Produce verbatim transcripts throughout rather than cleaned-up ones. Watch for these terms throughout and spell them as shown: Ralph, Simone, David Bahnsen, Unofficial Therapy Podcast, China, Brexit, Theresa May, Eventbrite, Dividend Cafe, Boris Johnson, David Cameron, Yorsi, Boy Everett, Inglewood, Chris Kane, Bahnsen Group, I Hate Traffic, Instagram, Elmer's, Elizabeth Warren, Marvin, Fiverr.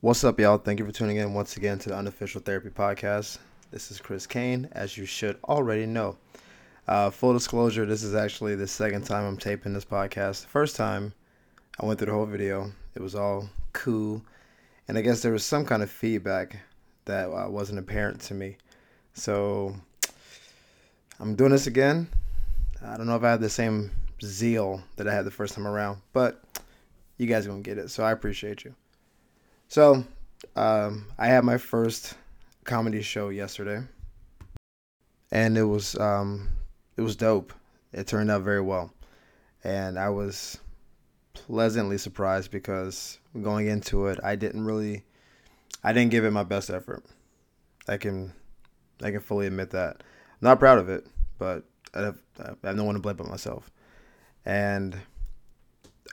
What's up, y'all? Thank you for tuning in once again to the Unofficial Therapy Podcast. This is Chris Kane, as you should already know. Uh, full disclosure, this is actually the second time I'm taping this podcast. The first time, I went through the whole video. It was all cool. And I guess there was some kind of feedback that uh, wasn't apparent to me. So, I'm doing this again. I don't know if I have the same zeal that I had the first time around, but you guys are going to get it, so I appreciate you. So, um, I had my first comedy show yesterday, and it was um, it was dope. It turned out very well, and I was pleasantly surprised because going into it, I didn't really, I didn't give it my best effort. I can, I can fully admit that. I'm not proud of it, but I have, I have no one to blame but myself, and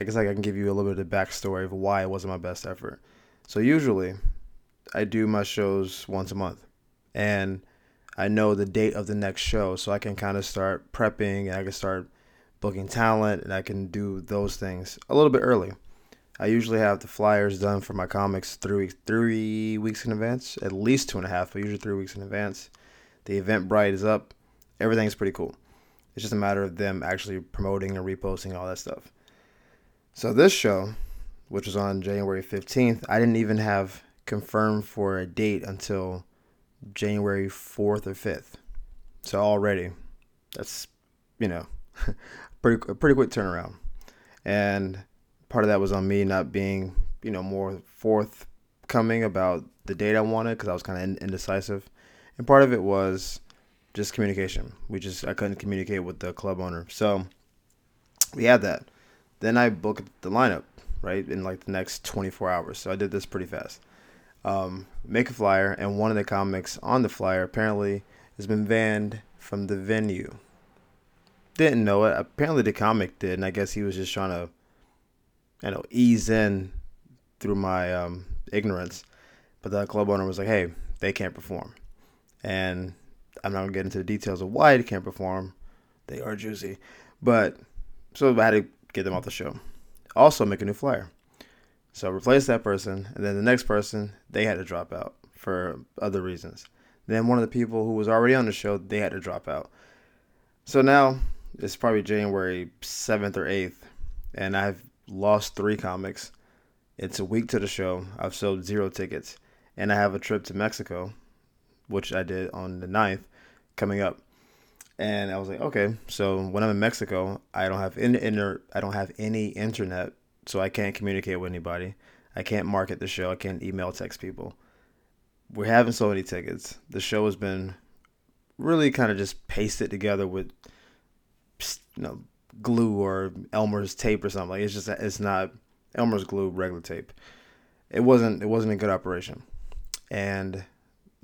I guess I can give you a little bit of the backstory of why it wasn't my best effort. So usually, I do my shows once a month, and I know the date of the next show, so I can kind of start prepping, and I can start booking talent, and I can do those things a little bit early. I usually have the flyers done for my comics three weeks, three weeks in advance, at least two and a half, but usually three weeks in advance. The Eventbrite is up. Everything's pretty cool. It's just a matter of them actually promoting and reposting all that stuff. So this show, which was on January fifteenth, I didn't even have confirmed for a date until January fourth or fifth. So already, that's, you know, pretty a pretty quick turnaround. And part of that was on me not being, you know, more forthcoming about the date I wanted because I was kind of in- indecisive. And part of it was just communication. We just, I couldn't communicate with the club owner. So we had that. Then I booked the lineup, right, in like the next twenty-four hours. So I did this pretty fast. Um, make a flyer, and one of the comics on the flyer apparently has been banned from the venue. Didn't know it. Apparently the comic did, and I guess he was just trying to, you know, ease in through my um, ignorance. But the club owner was like, hey, they can't perform. And I'm not going to get into the details of why they can't perform. They are juicy. But so I had to get them off the show. Also make a new flyer. So replace that person, and then the next person, they had to drop out for other reasons. Then one of the people who was already on the show, they had to drop out. So now it's probably January seventh or eighth, and I've lost three comics. It's a week to the show. I've sold zero tickets, and I have a trip to Mexico, which I did on the ninth, coming up. And I was like, okay, so when I'm in Mexico, I don't have in inter- I don't have any internet, so I can't communicate with anybody. I can't market the show. I can't email, text people. We haven't sold any tickets. The show has been really kind of just pasted together with, you know, glue or Elmer's tape or something. Like it's just it's not Elmer's glue, regular tape. It wasn't it wasn't a good operation. And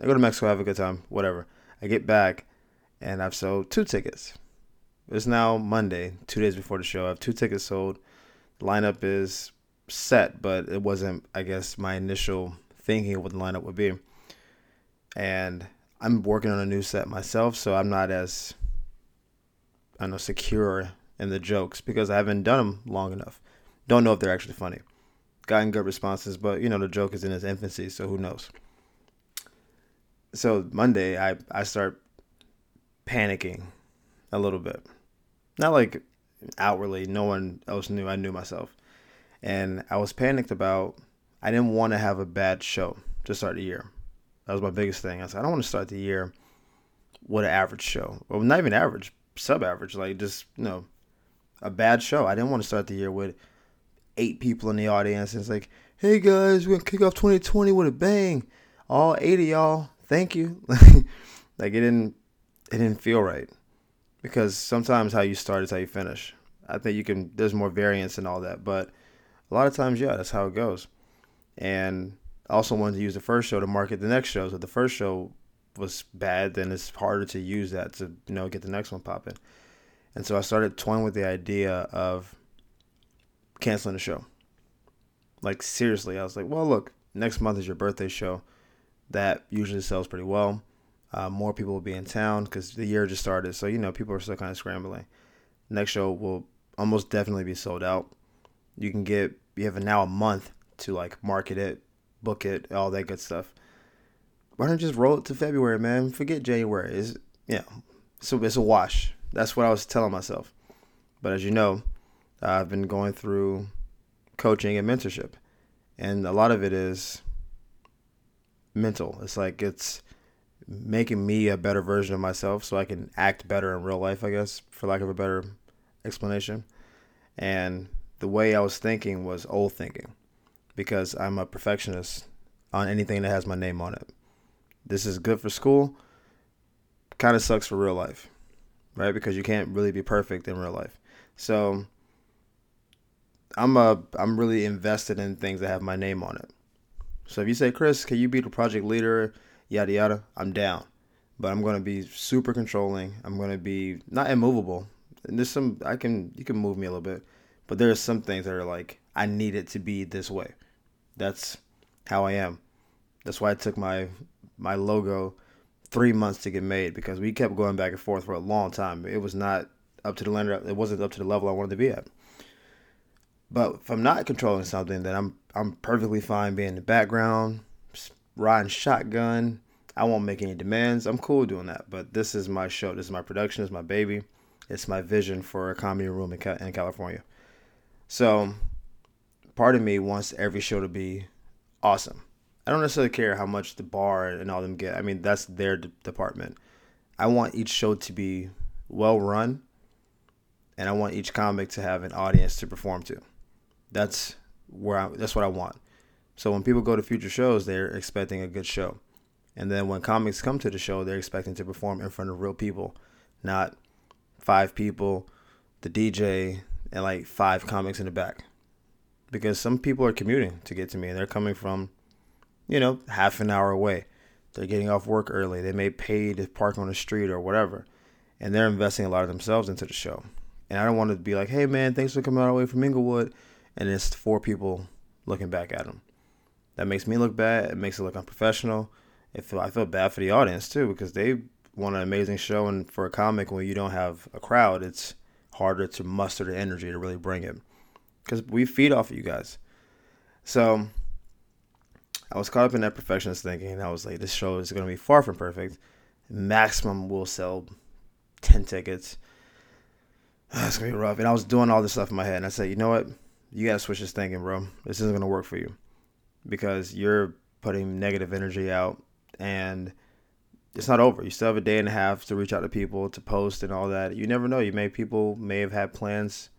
I go to Mexico, have a good time, whatever. I get back. And I've sold two tickets. It's now Monday, two days before the show. I have two tickets sold. The lineup is set, but it wasn't, I guess, my initial thinking of what the lineup would be. And I'm working on a new set myself, so I'm not as, I don't know, secure in the jokes because I haven't done them long enough. Don't know if they're actually funny. Gotten good responses, but, you know, the joke is in its infancy, so who knows. So Monday, I, I start panicking a little bit, not like outwardly, no one else knew, I knew myself, and I was panicked about, I didn't want to have a bad show to start the year. That was my biggest thing. I said, I don't want to start the year with an average show, or well, not even average, sub-average, like just, you know, a bad show. I didn't want to start the year with eight people in the audience, and it's like, hey guys, we're going to kick off twenty twenty with a bang, all eight of y'all, thank you. Like it didn't It didn't feel right because sometimes how you start is how you finish. I think you can, there's more variance and all that, but a lot of times, yeah, that's how it goes. And I also wanted to use the first show to market the next show. So if the first show was bad, then it's harder to use that to, you know, get the next one popping. And so I started toying with the idea of canceling the show. Like seriously, I was like, well, look, next month is your birthday show. That usually sells pretty well. Uh, more people will be in town because the year just started. So, you know, people are still kind of scrambling. Next show will almost definitely be sold out. You can get, you have now a month to like market it, book it, all that good stuff. Why don't just roll it to February, man? Forget January. It's, yeah, it's a, it's a wash. That's what I was telling myself. But as you know, I've been going through coaching and mentorship. And a lot of it is mental. It's like it's making me a better version of myself so I can act better in real life, I guess, for lack of a better explanation. And the way I was thinking was old thinking because I'm a perfectionist on anything that has my name on it. This is good for school, kind of sucks for real life, right? Because you can't really be perfect in real life. So I'm a, I'm really invested in things that have my name on it. So if you say, Chris, can you be the project leader, yada, yada, I'm down. But I'm going to be super controlling. I'm going to be not immovable. And there's some, I can, you can move me a little bit. But there are some things that are like, I need it to be this way. That's how I am. That's why it took my my logo three months to get made, because we kept going back and forth for a long time. It was not up to the level, it wasn't up to the level I wanted to be at. But if I'm not controlling something, then I'm I'm perfectly fine being in the background, riding shotgun. I won't make any demands. I'm cool doing that. But this is my show. This is my production. It's my baby. It's my vision for a comedy room in California. So part of me wants every show to be awesome. I don't necessarily care how much the bar and all them get. I mean, that's their de- department. I want each show to be well run, and I want each comic to have an audience to perform to. That's where I, that's what I want. So when people go to future shows, they're expecting a good show. And then when comics come to the show, they're expecting to perform in front of real people, not five people, the D J, and like five comics in the back. Because some people are commuting to get to me, and they're coming from, you know, half an hour away. They're getting off work early. They may pay to park on the street or whatever. And they're investing a lot of themselves into the show. And I don't want to be like, hey, man, thanks for coming all the way from Inglewood. And it's four people looking back at them. That makes me look bad. It makes it look unprofessional. It feel, I feel bad for the audience, too, because they want an amazing show. And for a comic, when you don't have a crowd, it's harder to muster the energy to really bring it. Because we feed off of you guys. So I was caught up in that perfectionist thinking. And I was like, this show is going to be far from perfect. Maximum will sell ten tickets. It's going to be rough. And I was doing all this stuff in my head. And I said, you know what? You got to switch this thinking, bro. This isn't going to work for you because you're putting negative energy out and it's not over. You still have a day and a half to reach out to people, to post and all that. You never know. You may, people may have had plans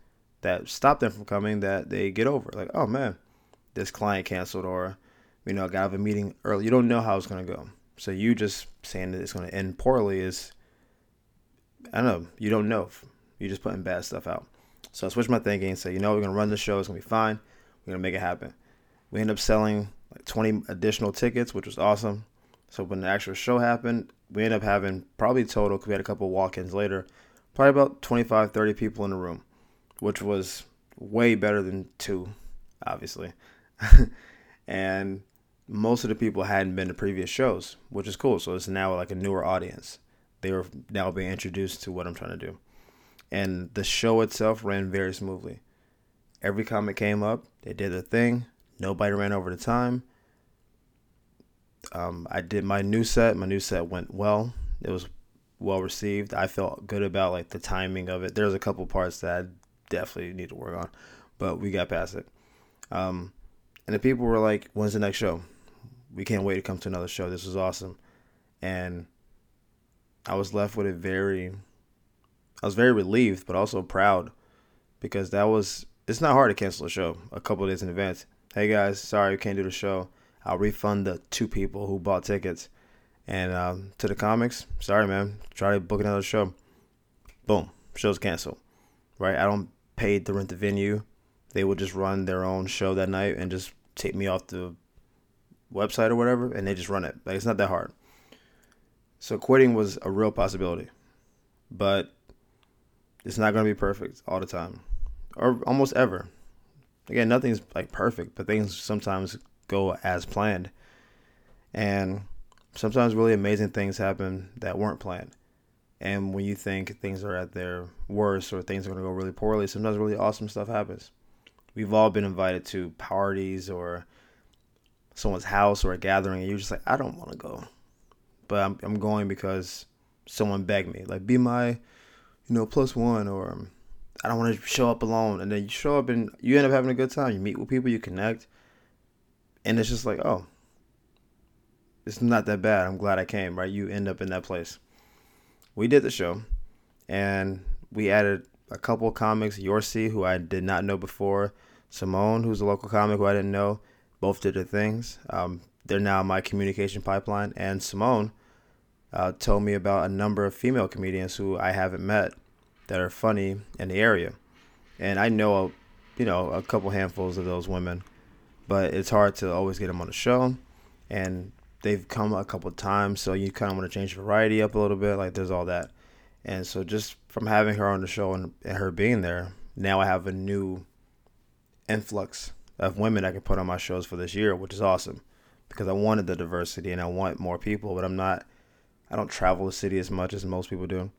that stop them from coming that they get over. Like, oh man, this client canceled or, you know, I got to have a meeting early. You don't know how it's going to go. So you just saying that it's going to end poorly is, I don't know. You don't know. You're just putting bad stuff out. So I switched my thinking and said, you know, we're going to run the show. It's going to be fine. We're going to make it happen. We ended up selling like twenty additional tickets, which was awesome. So when the actual show happened, we ended up having probably total, because we had a couple walk-ins later, probably about twenty-five, thirty people in the room, which was way better than two, obviously. And most of the people hadn't been to previous shows, which is cool. So it's now like a newer audience. They were now being introduced to what I'm trying to do. And the show itself ran very smoothly. Every comic came up. They did their thing. Nobody ran over the time. Um, I did my new set. My new set went well. It was well received. I felt good about like the timing of it. There's a couple parts that I definitely need to work on. But we got past it. Um, and the people were like, when's the next show? We can't wait to come to another show. This was awesome. And I was left with a very... I was very relieved, but also proud because that was, it's not hard to cancel a show a couple of days in advance. Hey guys, sorry, we can't do the show. I'll refund the two people who bought tickets. And um, to the comics, sorry, man, try to book another show. Boom, show's canceled, right? I don't pay to rent the venue. They would just run their own show that night and just take me off the website or whatever, and they just run it. Like, it's not that hard. So quitting was a real possibility, but it's not going to be perfect all the time or almost ever. Again, nothing's like perfect, but things sometimes go as planned. And sometimes really amazing things happen that weren't planned. And when you think things are at their worst or things are going to go really poorly, sometimes really awesome stuff happens. We've all been invited to parties or someone's house or a gathering, and you're just like, I don't want to go, but I'm, I'm going because someone begged me, like, be my, you know, plus one, or I don't want to show up alone. And then you show up and you end up having a good time. You meet with people, you connect, and it's just like, oh, it's not that bad. I'm glad I came, right? You end up in that place. We did the show, and we added a couple of comics, Yorsi, who I did not know before, Simone, who's a local comic who I didn't know. Both did their things. Um, they're now my communication pipeline. And Simone uh, told me about a number of female comedians who I haven't met that are funny in the area. And I know, a, you know, a couple handfuls of those women, but it's hard to always get them on the show. And they've come a couple of times, so you kind of want to change the variety up a little bit. Like, there's all that. And so just from having her on the show and, and her being there, now I have a new influx of women I can put on my shows for this year, which is awesome, because I wanted the diversity and I want more people, but I'm not, I don't travel the city as much as most people do.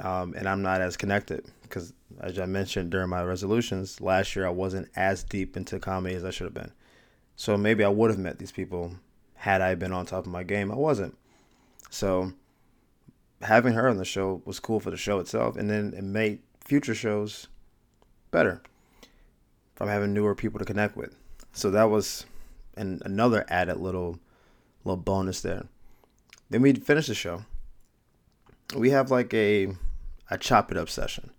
Um, and I'm not as connected because, as I mentioned during my resolutions last year, I wasn't as deep into comedy as I should have been. So maybe I would have met these people had I been on top of my game. I wasn't. So having her on the show was cool for the show itself, and then it made future shows better from having newer people to connect with. So that was an, another added little little bonus there. Then we finished the show. We have like a a chop it up session.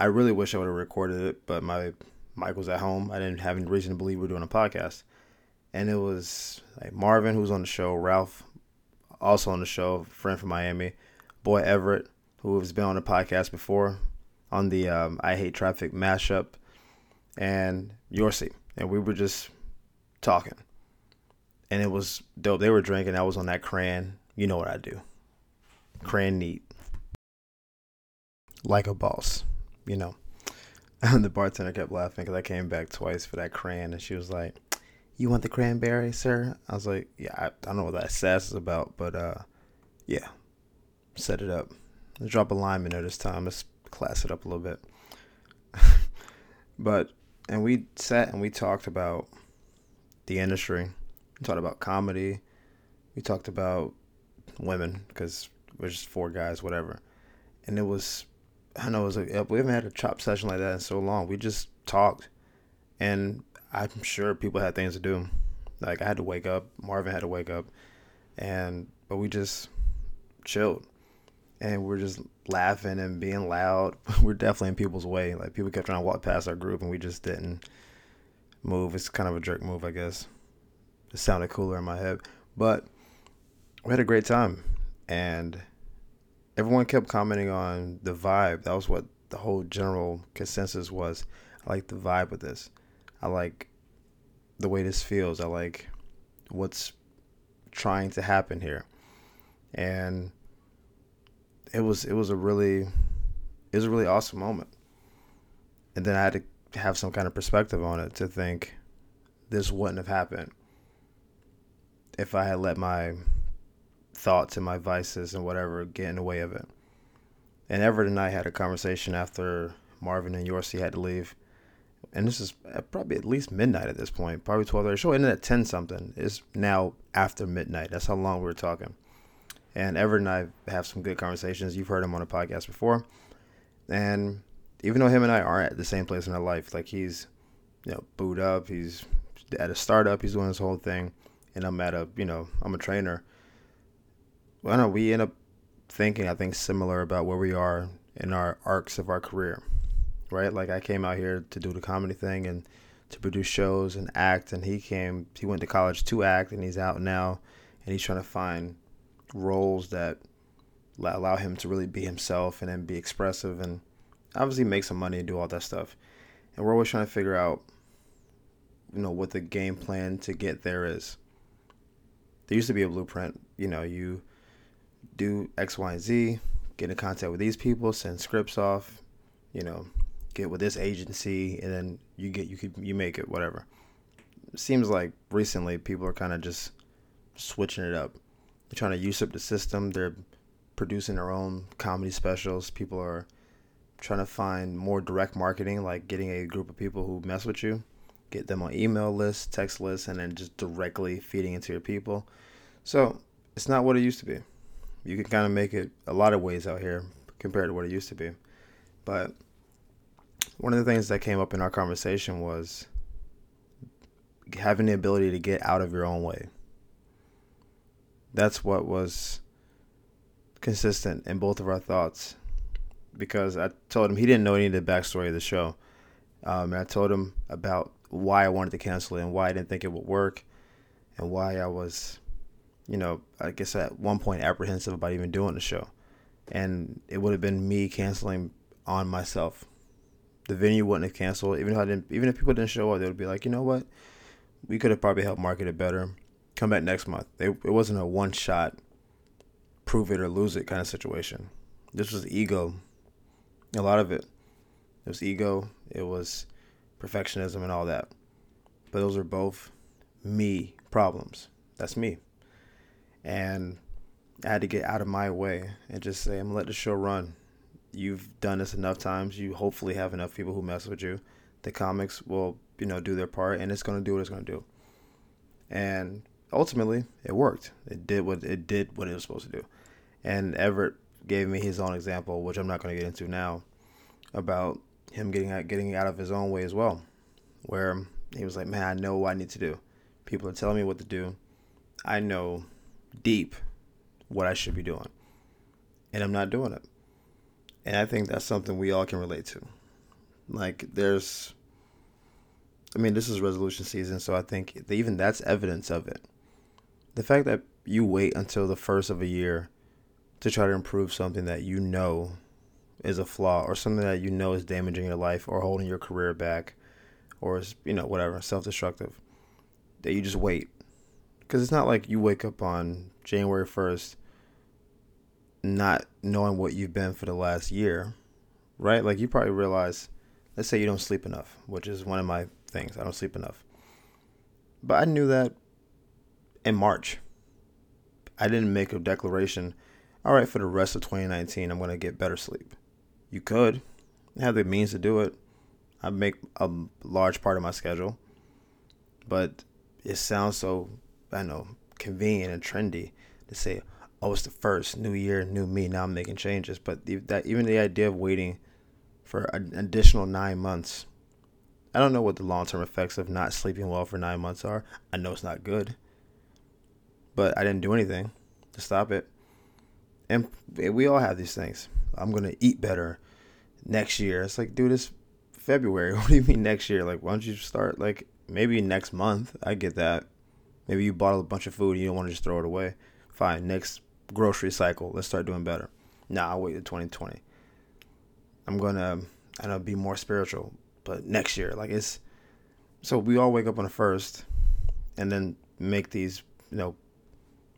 I really wish I would have recorded it, but my mic was at home. I didn't have any reason to believe we were doing a podcast. And it was like Marvin, who's on the show, Ralph, also on the show, friend from Miami, Boy Everett, who has been on the podcast before, on the um, I Hate Traffic mashup, and Yorsi. And we were just talking. And it was dope. They were drinking. I was on that crayon. You know what I do. Crayon neat. Like a boss, you know. And the bartender kept laughing because I came back twice for that crayon. And she was like, you want the cranberry, sir? I was like, yeah, I, I don't know what that sass is about, but uh, yeah, set it up. Let's drop a lime in there this time. Let's class it up a little bit. But, and we sat and we talked about the industry. We talked about comedy. We talked about women, because we're just four guys, whatever. And it was, I know it was like, we haven't had a chop session like that in so long. We just talked, and I'm sure people had things to do. Like, I had to wake up. Marvin had to wake up. And, but we just chilled. And we're just laughing and being loud. We're definitely in people's way. Like, people kept trying to walk past our group, and we just didn't move. It's kind of a jerk move, I guess. It sounded cooler in my head. But we had a great time. And everyone kept commenting on the vibe. That was what the whole general consensus was. I like the vibe with this. I like the way this feels. I like what's trying to happen here. And it was it was a really it was a really awesome moment. And then I had to have some kind of perspective on it to think this wouldn't have happened if I had let my thoughts and my vices and whatever get in the way of it. And Everett and I had a conversation after Marvin and Yorsi had to leave. And this is probably at least midnight at this point, probably twelve thirty. Show ended at ten something. It's now after midnight. That's how long we were talking. And Everett and I have some good conversations. You've heard him on a podcast before. And even though him and I aren't at the same place in our life, like he's, you know, booed up. He's at a startup. He's doing his whole thing. And I'm at a, you know, I'm a trainer. Well, I don't know, we end up thinking, I think, similar about where we are in our arcs of our career. Right? Like, I came out here to do the comedy thing and to produce shows and act. And he came, he went to college to act, and he's out now. And he's trying to find roles that allow him to really be himself and then be expressive and obviously make some money and do all that stuff. And we're always trying to figure out, you know, what the game plan to get there is. There used to be a blueprint. You know, you do X, Y, and Z, get in contact with these people, send scripts off, you know, get with this agency, and then you get you could you make it, whatever. It seems like recently people are kind of just switching it up. They're trying to usurp the system. They're producing their own comedy specials. People are trying to find more direct marketing, like getting a group of people who mess with you get them on email lists, text lists, and then just directly feeding into your people. So it's not what it used to be. You can kind of make it a lot of ways out here compared to what it used to be. But one of the things that came up in our conversation was having the ability to get out of your own way. That's what was consistent in both of our thoughts, because I told him he didn't know any of the backstory of the show. Um, and I told him about why I wanted to cancel it and why I didn't think it would work and why I was, you know, I guess at one point apprehensive about even doing the show. And it would have been me canceling on myself. The venue wouldn't have canceled. Even if I didn't, even if people didn't show up, they would be like, you know what? We could have probably helped market it better. Come back next month. It, it wasn't a one-shot, prove it or lose it kind of situation. This was ego. A lot of it. It was ego. It was perfectionism and all that. But those are both me problems. That's me. And I had to get out of my way and just say, I'm going to let the show run. You've done this enough times. You hopefully have enough people who mess with you. The comics will, you know, do their part, and it's going to do what it's going to do. And ultimately, it worked. It did what it did what it was supposed to do. And Everett gave me his own example, which I'm not going to get into now, about him getting out, getting out of his own way as well, where he was like, man, I know what I need to do. People are telling me what to do. I know deep what I should be doing, and I'm not doing it. And I think that's something we all can relate to. Like, there's, I mean, this is resolution season, so I think even that's evidence of it. The fact that you wait until the first of a year to try to improve something that you know is a flaw, or something that you know is damaging your life or holding your career back, or is, you know, whatever, self-destructive, that you just wait. Because it's not like you wake up on January first not knowing what you've been for the last year, right? Like, you probably realize, let's say you don't sleep enough, which is one of my things. I don't sleep enough. But I knew that in March. I didn't make a declaration, all right, for the rest of twenty nineteen, I'm going to get better sleep. You could have the means to do it. I make a large part of my schedule. But it sounds so, I know, convenient and trendy to say, oh, it's the first, new year, new me, now I'm making changes. But that, even the idea of waiting for an additional nine months, I don't know what the long-term effects of not sleeping well for nine months are. I know it's not good, but I didn't do anything to stop it. And we all have these things. I'm going to eat better next year. It's like, dude, it's February. What do you mean next year? Like, why don't you start, like, maybe next month? I get that. Maybe you bought a bunch of food and you don't want to just throw it away. Fine, next grocery cycle, let's start doing better. Nah, I'll wait to twenty twenty. I'm going to, I don't know, be more spiritual, but next year. Like, it's, so we all wake up on the first and then make these, you know,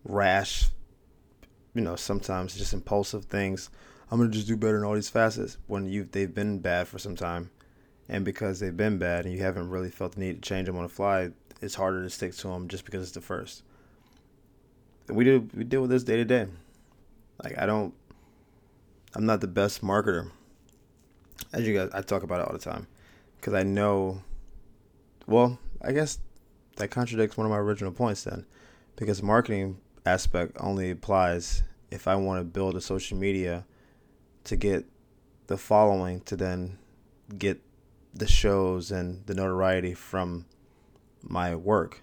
rash, you know, sometimes just impulsive things. I'm going to just do better in all these facets when you they've been bad for some time. And because they've been bad and you haven't really felt the need to change them on the fly, it's harder to stick to them just because it's the first. We do we deal with this day to day. Like, I don't, I'm not the best marketer. As you guys, I talk about it all the time. Because I know, well, I guess that contradicts one of my original points then. Because marketing aspect only applies if I want to build a social media to get the following to then get the shows and the notoriety from my work.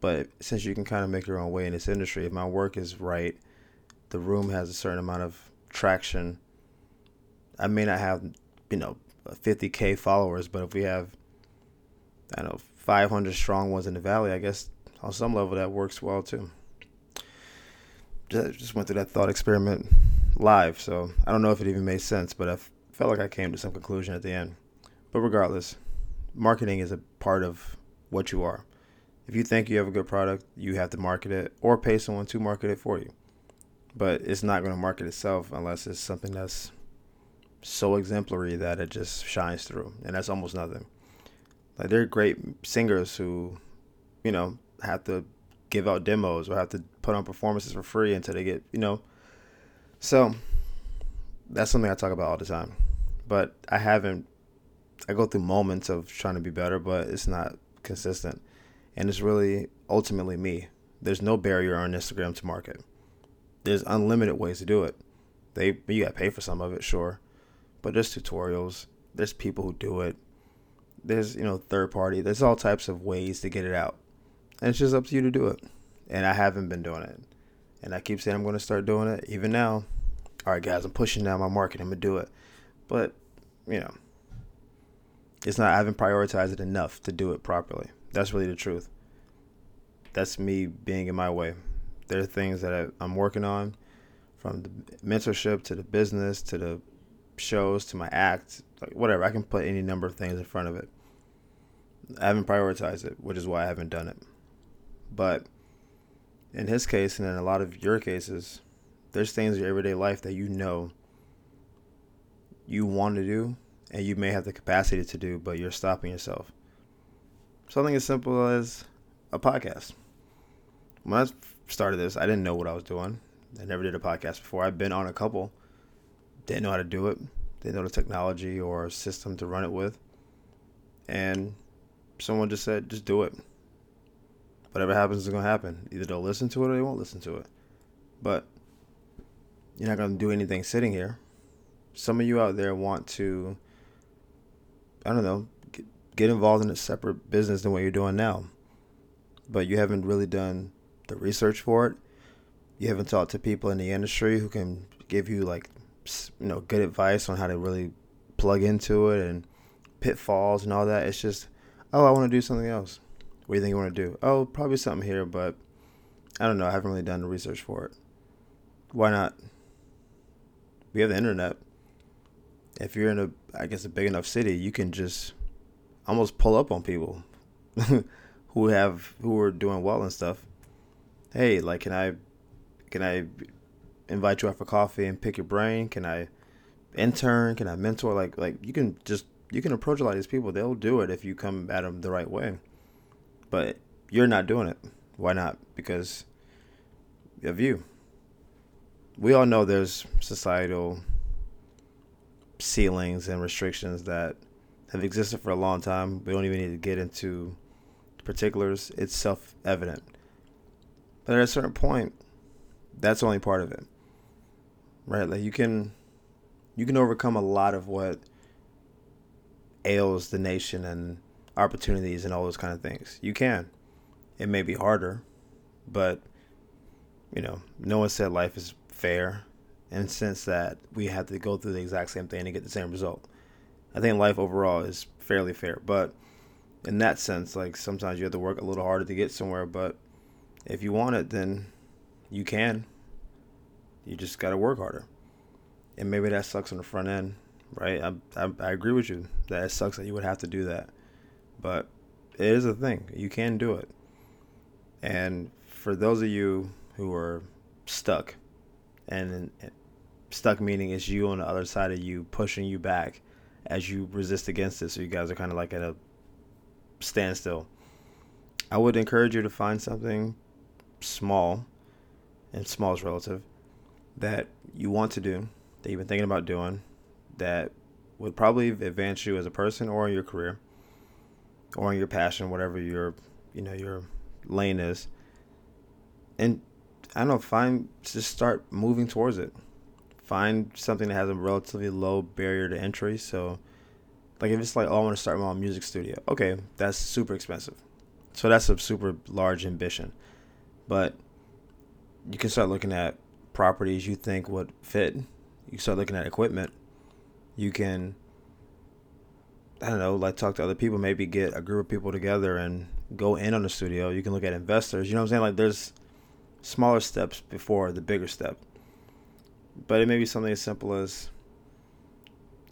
But since you can kind of make your own way in this industry, if my work is right, the room has a certain amount of traction. I may not have, you know, fifty K followers, but if we have, I don't know, five hundred strong ones in the valley, I guess on some level that works well too. Just went through that thought experiment live, so I don't know if it even made sense, but I felt like I came to some conclusion at the end. But regardless, marketing is a part of what you are. If you think you have a good product, you have to market it or pay someone to market it for you. But it's not going to market itself unless it's something that's so exemplary that it just shines through, and that's almost nothing. Like, there are great singers who, you know, have to give out demos or have to put on performances for free until they get, you know. So that's something I talk about all the time. But I haven't, I go through moments of trying to be better, but it's not consistent. And it's really ultimately me. There's no barrier on Instagram to market. There's unlimited ways to do it. They you got to pay for some of it, sure. But there's tutorials. There's people who do it. There's, you know, third party. There's all types of ways to get it out. And it's just up to you to do it. And I haven't been doing it. And I keep saying I'm going to start doing it, even now. All right, guys, I'm pushing down my market. I'm going to do it. But, you know, it's not, I haven't prioritized it enough to do it properly. That's really the truth. That's me being in my way. There are things that I, I'm working on, from the mentorship to the business to the shows to my act, like whatever. I can put any number of things in front of it. I haven't prioritized it, which is why I haven't done it. But in his case, and in a lot of your cases, there's things in your everyday life that you know you want to do and you may have the capacity to do, but you're stopping yourself. Something as simple as a podcast. When I started this, I didn't know what I was doing. I never did a podcast before. I've been on a couple. Didn't know how to do it. Didn't know the technology or system to run it with. And someone just said, just do it. Whatever happens is going to happen. Either they'll listen to it or they won't listen to it. But you're not going to do anything sitting here. Some of you out there want to, I don't know, get involved in a separate business than what you're doing now. But you haven't really done the research for it. You haven't talked to people in the industry who can give you, like, you know, good advice on how to really plug into it and pitfalls and all that. It's just, oh, I want to do something else. What do you think you want to do? Oh, probably something here, but I don't know. I haven't really done the research for it. Why not? We have the internet. If you're in a, I guess, a big enough city, you can just almost pull up on people who have, who are doing well and stuff. Hey, like, can I, can I invite you out for coffee and pick your brain? Can I intern? Can I mentor? Like, like you can just, you can approach a lot of these people. They'll do it if you come at them the right way. But you're not doing it. Why not? Because of you. We all know there's societal ceilings and restrictions that have existed for a long time. We don't even need to get into particulars. It's self-evident. But at a certain point, that's only part of it, right? Like you can, you can overcome a lot of what ails the nation and opportunities and all those kind of things. You can. It may be harder, but you know, no one said life is fair in the sense that we have to go through the exact same thing to get the same result. I think life overall is fairly fair, but in that sense, like sometimes you have to work a little harder to get somewhere, but if you want it, then you can. You just got to work harder. And maybe that sucks on the front end, right? I, I I agree with you that it sucks that you would have to do that. But it is a thing. You can do it. And for those of you who are stuck, and, and stuck meaning it's you on the other side of you pushing you back as you resist against it, so you guys are kind of like at a standstill, I would encourage you to find something small, and small is relative, that you want to do, that you've been thinking about doing, that would probably advance you as a person or in your career or in your passion, whatever your, you know, your lane is. And I don't know, find, just start moving towards it. Find something that has a relatively low barrier to entry. So like if it's like, oh, I want to start my own music studio. Okay, that's super expensive. So that's a super large ambition. But you can start looking at properties you think would fit. You start looking at equipment. You can, I don't know, like talk to other people, maybe get a group of people together and go in on the studio. You can look at investors. You know what I'm saying? Like there's smaller steps before the bigger step. But it may be something as simple as,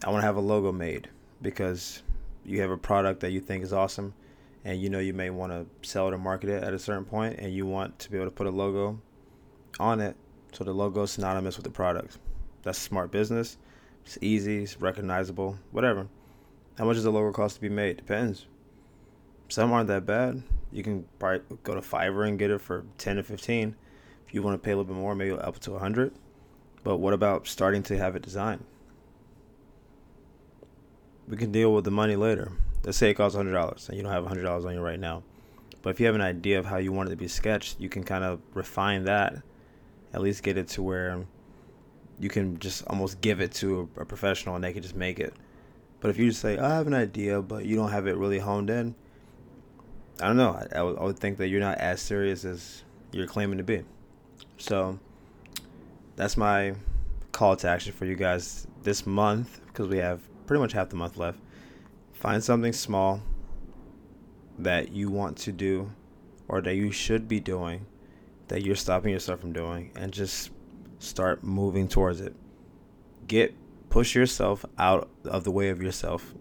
I want to have a logo made because you have a product that you think is awesome and you know you may want to sell it or market it at a certain point, and you want to be able to put a logo on it so the logo is synonymous with the product. That's smart business. It's easy, it's recognizable, whatever. How much does the logo cost to be made? Depends. Some aren't that bad. You can probably go to Fiverr and get it for ten or fifteen. If you want to pay a little bit more, maybe up to one hundred. But what about starting to have it designed? We can deal with the money later. let's say it costs one hundred dollars and you don't have one hundred dollars on you right now. But if you have an idea of how you want it to be sketched, you can kind of refine that, at least get it to where you can just almost give it to a professional and they can just make it. But if you just say, I have an idea, but you don't have it really honed in, I don't know. I, I, would, I would think that you're not as serious as you're claiming to be. So that's my call to action for you guys this month, because we have pretty much half the month left. Find something small that you want to do or that you should be doing that you're stopping yourself from doing, and just start moving towards it. Get push yourself out of the way of yourself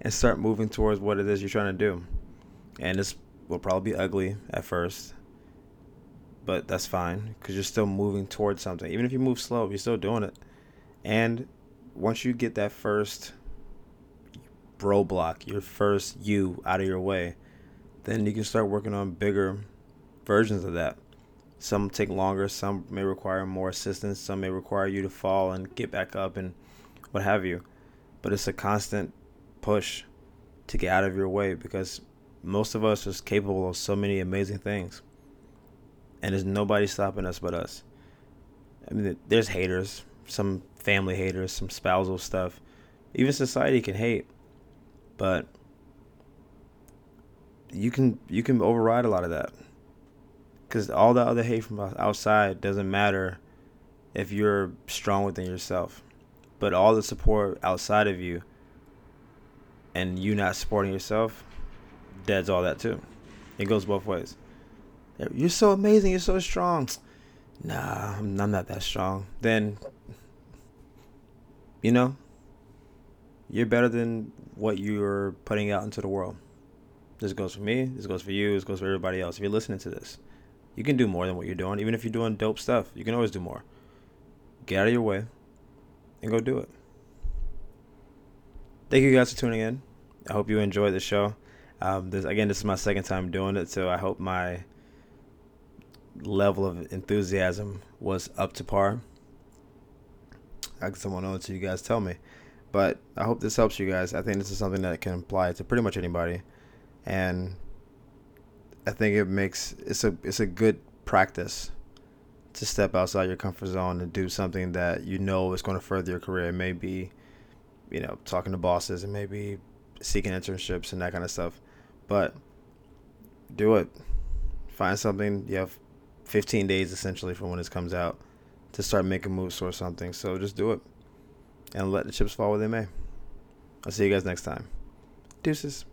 and start moving towards what it is you're trying to do. And this will probably be ugly at first, but that's fine, because you're still moving towards something. Even if you move slow, you're still doing it. And once you get that first roadblock, your first you out of your way, then you can start working on bigger versions of that. Some take longer, some may require more assistance, some may require you to fall and get back up and what have you. But it's a constant push to get out of your way, because most of us is capable of so many amazing things. And there's nobody stopping us but us. I mean, there's haters, some family haters, some spousal stuff. Even society can hate, but you can you can override a lot of that. Because all the other hate from outside doesn't matter if you're strong within yourself. But all the support outside of you and you not supporting yourself, that's all that too. It goes both ways. You're so amazing. You're so strong. Nah, I'm not that strong. Then, you know, you're better than what you're putting out into the world. This goes for me. This goes for you. This goes for everybody else. If you're listening to this, you can do more than what you're doing. Even if you're doing dope stuff, you can always do more. Get out of your way and go do it. Thank you guys for tuning in. I hope you enjoyed the show. Um, this, again, this is my second time doing it, so I hope my level of enthusiasm was up to par. I guess I won't know until you guys tell me, but I hope this helps you guys. I think this is something that can apply to pretty much anybody, and I think it makes it's a it's a good practice to step outside your comfort zone and do something that you know is going to further your career. It may be, you know, talking to bosses, and maybe seeking internships and that kind of stuff, but do it. Find something. You have fifteen days essentially from when this comes out to start making moves or something. So just do it and let the chips fall where they may. I'll see you guys next time. Deuces.